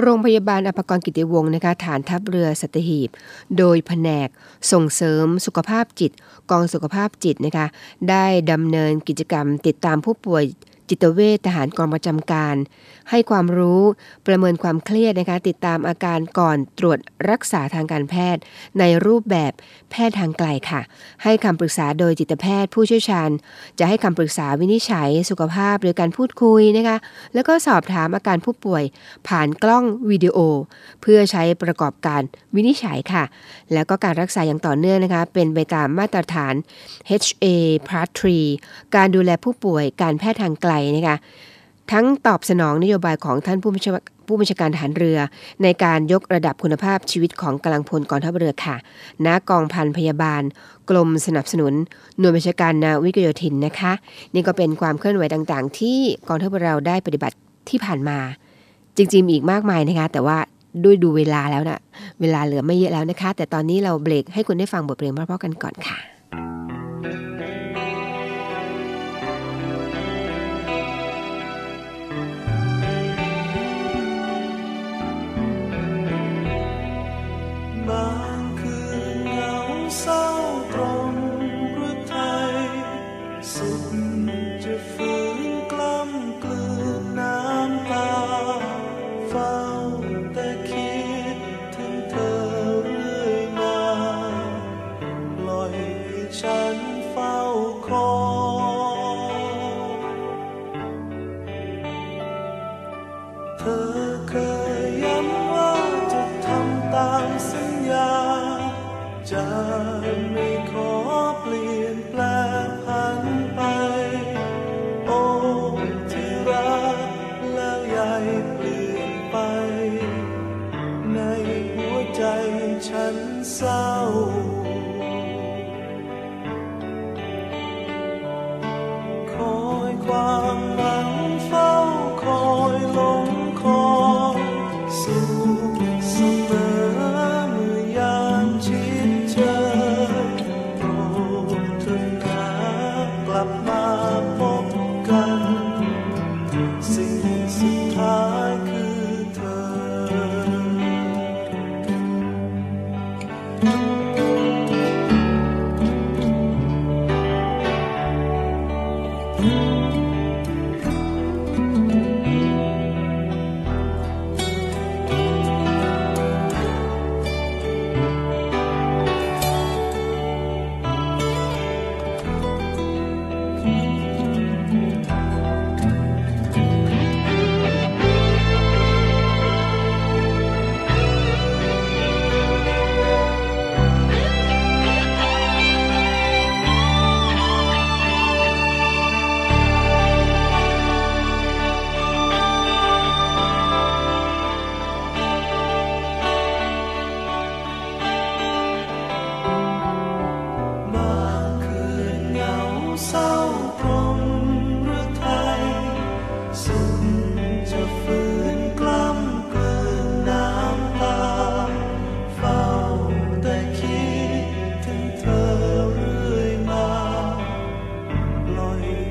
โรงพยาบาลอภกรกิติวงศ์นะคะฐานทัพเรือสัตหีบโดยแผนกส่งเสริมสุขภาพจิตกองสุขภาพจิตนะคะได้ดำเนินกิจกรรมติดตามผู้ป่วยจิตเวชทหารกองประจำการให้ความรู้ประเมินความเครียดนะคะติดตามอาการก่อนตรวจรักษาทางการแพทย์ในรูปแบบแพทย์ทางไกลค่ะให้คำปรึกษาโดยจิตแพทย์ผู้เชี่ยวชาญจะให้คำปรึกษาวินิจฉัยสุขภาพโดยการพูดคุยนะคะแล้วก็สอบถามอาการผู้ป่วยผ่านกล้องวิดีโอเพื่อใช้ประกอบการวินิจฉัยค่ะแล้วก็การรักษาอย่างต่อเนื่องนะคะเป็นไปตามมาตรฐาน HA Part 3 การดูแลผู้ป่วยการแพทย์ทางไกลนะคะทั้งตอบสนองนโยบายของท่านผู้บัญชาการทหารเรือในการยกระดับคุณภาพชีวิตของกำลังพลกองทัพเรือค่ะณกองพันพยาบาลกรมสนับสนุนหน่วยบัญชาการนาวิกโยธินนะคะนี่ก็เป็นความเคลื่อนไหวต่างๆที่กองทัพเราได้ปฏิบัติที่ผ่านมาจริงๆอีกมากมายนะคะแต่ว่าด้วยดูเวลาแล้วนะเวลาเหลือไม่เยอะแล้วนะคะแต่ตอนนี้เราเบรกให้คุณได้ฟังบทเพลงเพราะๆกันก่อนค่ะ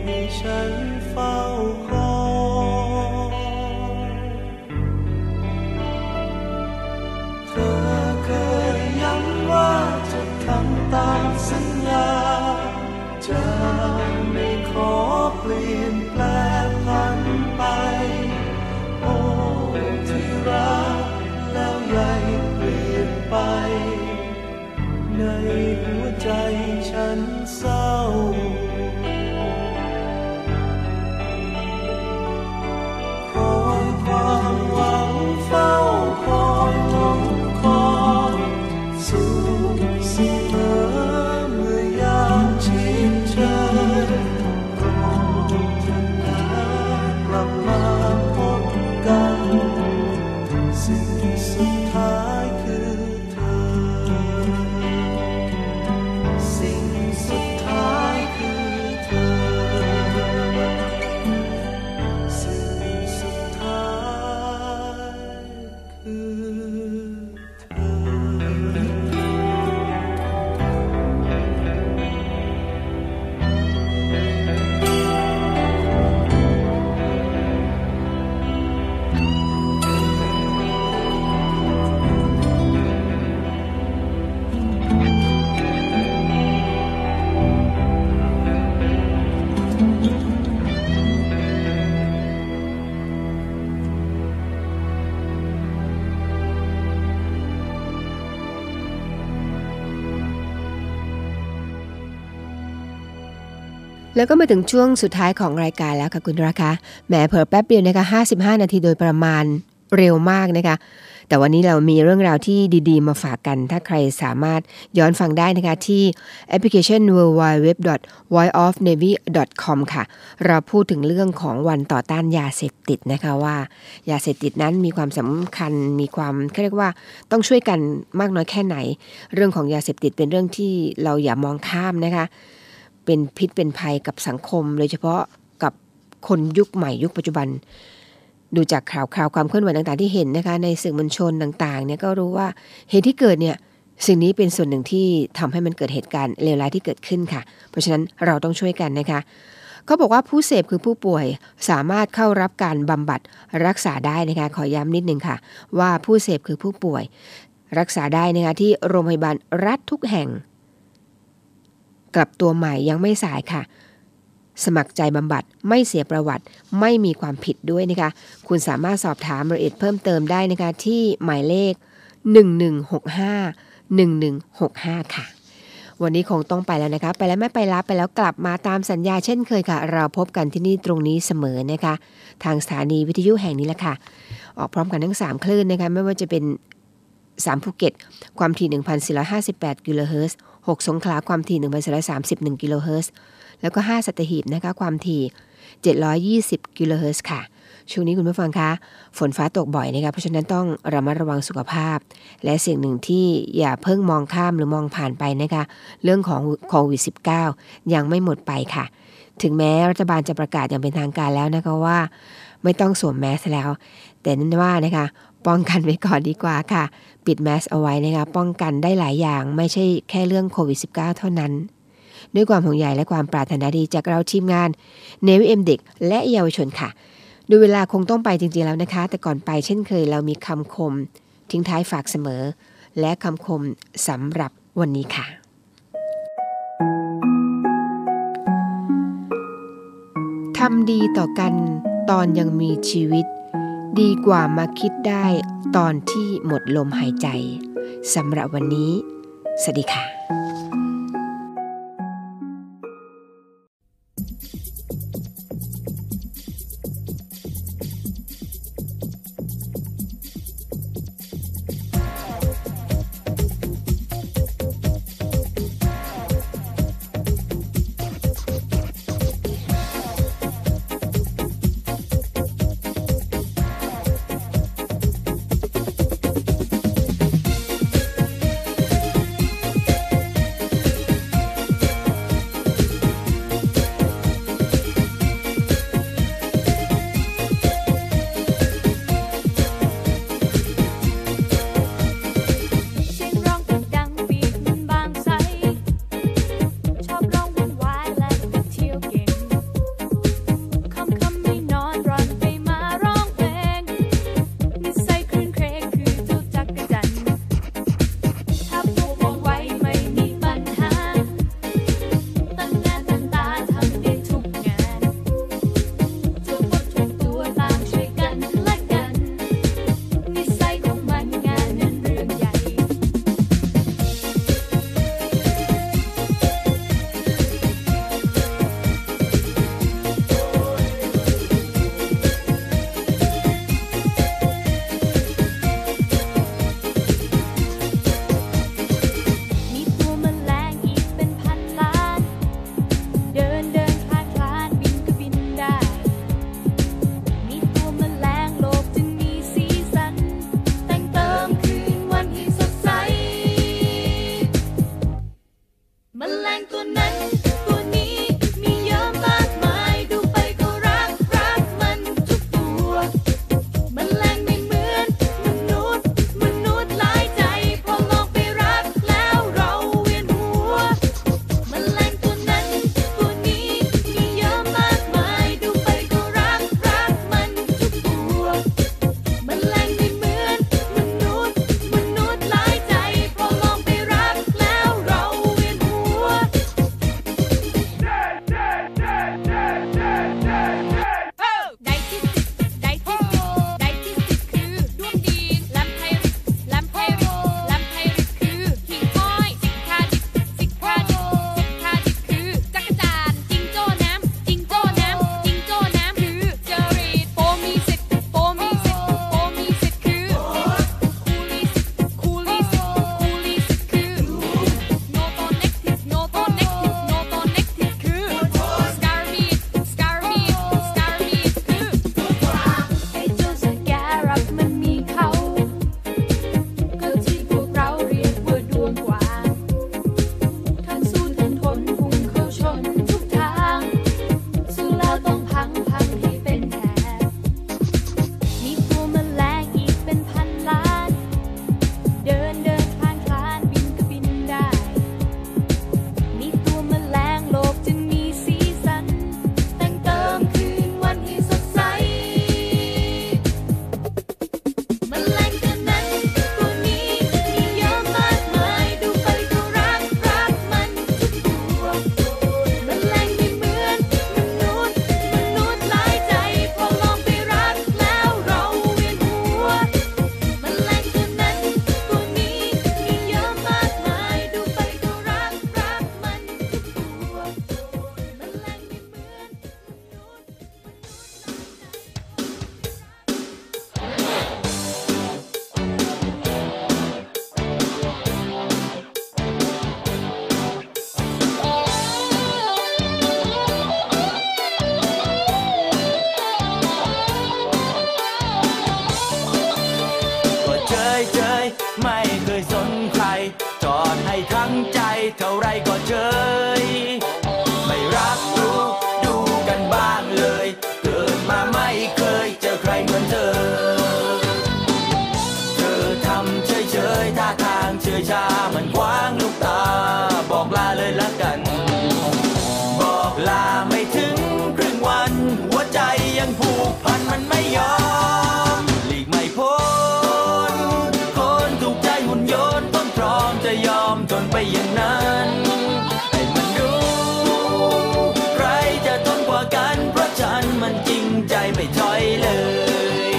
ที่ฉันเฝ้าคอยเธอเคยย้ำว่าจะทำตามสัญญาจะไม่ขอเปลี่ยนแปลงพันไปโอ้ที่รักแล้วใหญ่เปลี่ยนไปในหัวใจฉันเศร้าคอยความหวังเฝ้าคอยลมคอยสู่เสมอเมื่อยามชิดเธอรอจนเธอกลับมาพบกันสิ่งสุดท้ายคือเธอสิ่งสุดท้ายคือเธอสิ่งสุดท้ายคือเธอแล้วก็มาถึงช่วงสุดท้ายของรายการแล้วค่ะคุณราคะแหมเผลอแป๊บเดียวนะคะ55นาทีโดยประมาณเร็วมากนะคะแต่วันนี้เรามีเรื่องราวที่ดีๆมาฝากกันถ้าใครสามารถย้อนฟังได้นะคะที่แอปพลิเคชัน www.voiceofnavy.com ค่ะเราพูดถึงเรื่องของวันต่อต้านยาเสพติดนะคะว่ายาเสพติดนั้นมีความสำคัญมีความเรียกว่าต้องช่วยกันมากน้อยแค่ไหนเรื่องของยาเสพติดเป็นเรื่องที่เราอย่ามองข้ามนะคะเป็นพิษเป็นภัยกับสังคมโดยเฉพาะกับคนยุคใหม่ยุคปัจจุบันดูจากข่าวความเคลื่อนไหวต่างๆที่เห็นนะคะในสื่อมวลชนต่างๆเนี่ยก็รู้ว่าเหตุที่เกิดเนี่ยสิ่งนี้เป็นส่วนหนึ่งที่ทำให้มันเกิดเหตุการณ์เลวร้ายที่เกิดขึ้นค่ะเพราะฉะนั้นเราต้องช่วยกันนะคะเขาบอกว่าผู้เสพคือผู้ป่วยสามารถเข้ารับการบำบัดรักษาได้นะคะขอย้ำนิดนึงค่ะว่าผู้เสพคือผู้ป่วยรักษาได้นะคะที่โรงพยาบาลรัฐทุกแห่งกลับตัวใหม่ยังไม่สายค่ะสมัครใจบำบัดไม่เสียประวัติไม่มีความผิดด้วยนะคะคุณสามารถสอบถามรายละเอียดเพิ่มเติมได้นะคะที่หมายเลข1165 1165ค่ะวันนี้คงต้องไปแล้วนะคะไปแล้วไม่ไปรับไปแล้วกลับมาตามสัญญาเช่นเคยค่ะเราพบกันที่นี่ตรงนี้เสมอนะคะทางสถานีวิทยุแห่งนี้แหละค่ะออกพร้อมกันทั้ง3คลื่นนะคะไม่ว่าจะเป็น3ภูเก็ตความถี่ 1,458 กิโลเฮิรตซ์6สงขลาความถี่ 1,431 กิโลเฮิรตซ์แล้วก็5สัตหีบนะคะความถี่720 กิโลเฮิรตซ์ค่ะช่วงนี้คุณผู้ฟังคะฝนฟ้าตกบ่อยนะคะเพราะฉะนั้นต้องระมัดระวังสุขภาพและสิ่งหนึ่งที่อย่าเพิ่งมองข้ามหรือมองผ่านไปนะคะเรื่องของโควิด -19 ยังไม่หมดไปค่ะถึงแม้รัฐบาลจะประกาศอย่างเป็นทางการแล้วนะคะว่าไม่ต้องสวมแมสแล้วแต่นั่นว่านะคะป้องกันไว้ก่อนดีกว่าค่ะปิดแมสเอาไว้นะคะป้องกันได้หลายอย่างไม่ใช่แค่เรื่องโควิด -19 เท่านั้นด้วยความห่วงใยและความปรารถนาดีจากเราทีมงานเนวิเอ็มเด็กและเยาวชนค่ะดูเวลาคงต้องไปจริงๆแล้วนะคะแต่ก่อนไปเช่นเคยเรามีคำคมทิ้งท้ายฝากเสมอและคำคมสำหรับวันนี้ค่ะทำดีต่อกันตอนยังมีชีวิตดีกว่ามาคิดได้ตอนที่หมดลมหายใจสำหรับวันนี้สวัสดีค่ะ ใจเท่าไรก็เฉยไม่รับรู้ดูกันบ้างเลยเกิดมาไม่เคยเจอใครเหมือนเธอเธอทำเฉยๆท่าทางเฉยชามันขวางลูกตาบอกลาเลยละกันบอกลาไม่ถึงครึ่งวันหัวใจยังผูกพันมันไม่ยอมหลีกไม่พ้นคนถูกใจหุ่นยนต์ต้องพร้อมจะยอมจนไปอย่างนั้นให้มันรู้ใครจะทนกว่ากันเพราะฉันมันจริงใจไม่ถอยเลย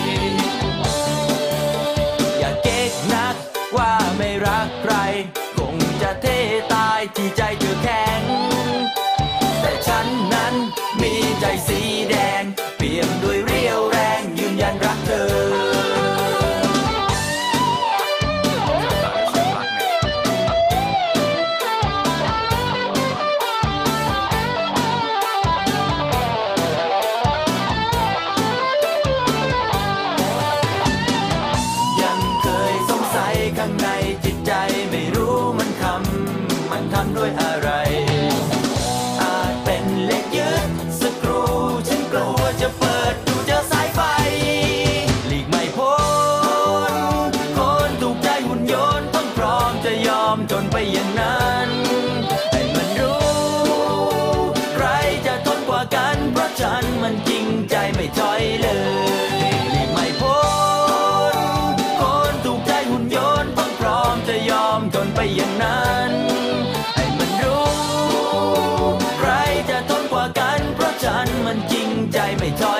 อย่าเก๊กนักว่าไม่รักใครคงจะเท่ตายที่ใจเธอแข็งแต่ฉันนั้นมีใจสีแดงเปี่ยมด้วยเรี่ยวแรงยืนยันรักเธอยังเคยสงสัยข้างในจิตใจไม่รู้มันทำด้วยอะไรอย่างนั้นให้มันรู้ใครจะทนกว่ากันเพราะฉันมันจริงใจไม่ถอยเลยหลีกไม่พ้นคนถูกใจหุ่นยนต์ต้องพร้อมจะยอมทนไปอย่างนั้นให้มันรู้ใครจะทนกว่ากันเพราะฉันมันจริงใจไม่ถอย